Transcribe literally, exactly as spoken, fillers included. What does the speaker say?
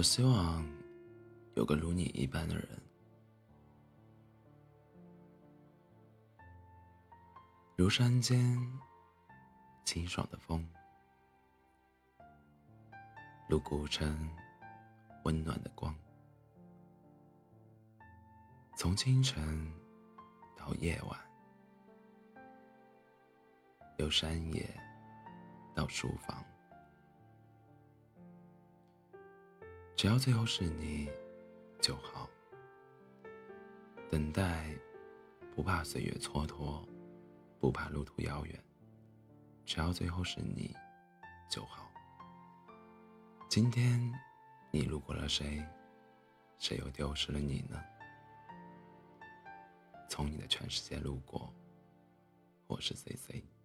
我希望有个如你一般的人。如山间清爽的风，如古城温暖的光，从清晨到夜晚，由山野到书房，只要最后是你就好。等待不怕岁月蹉跎，不怕路途遥远，只要最后是你就好。今天你路过了谁，谁又丢失了你呢？从你的全世界路过，我是 C C。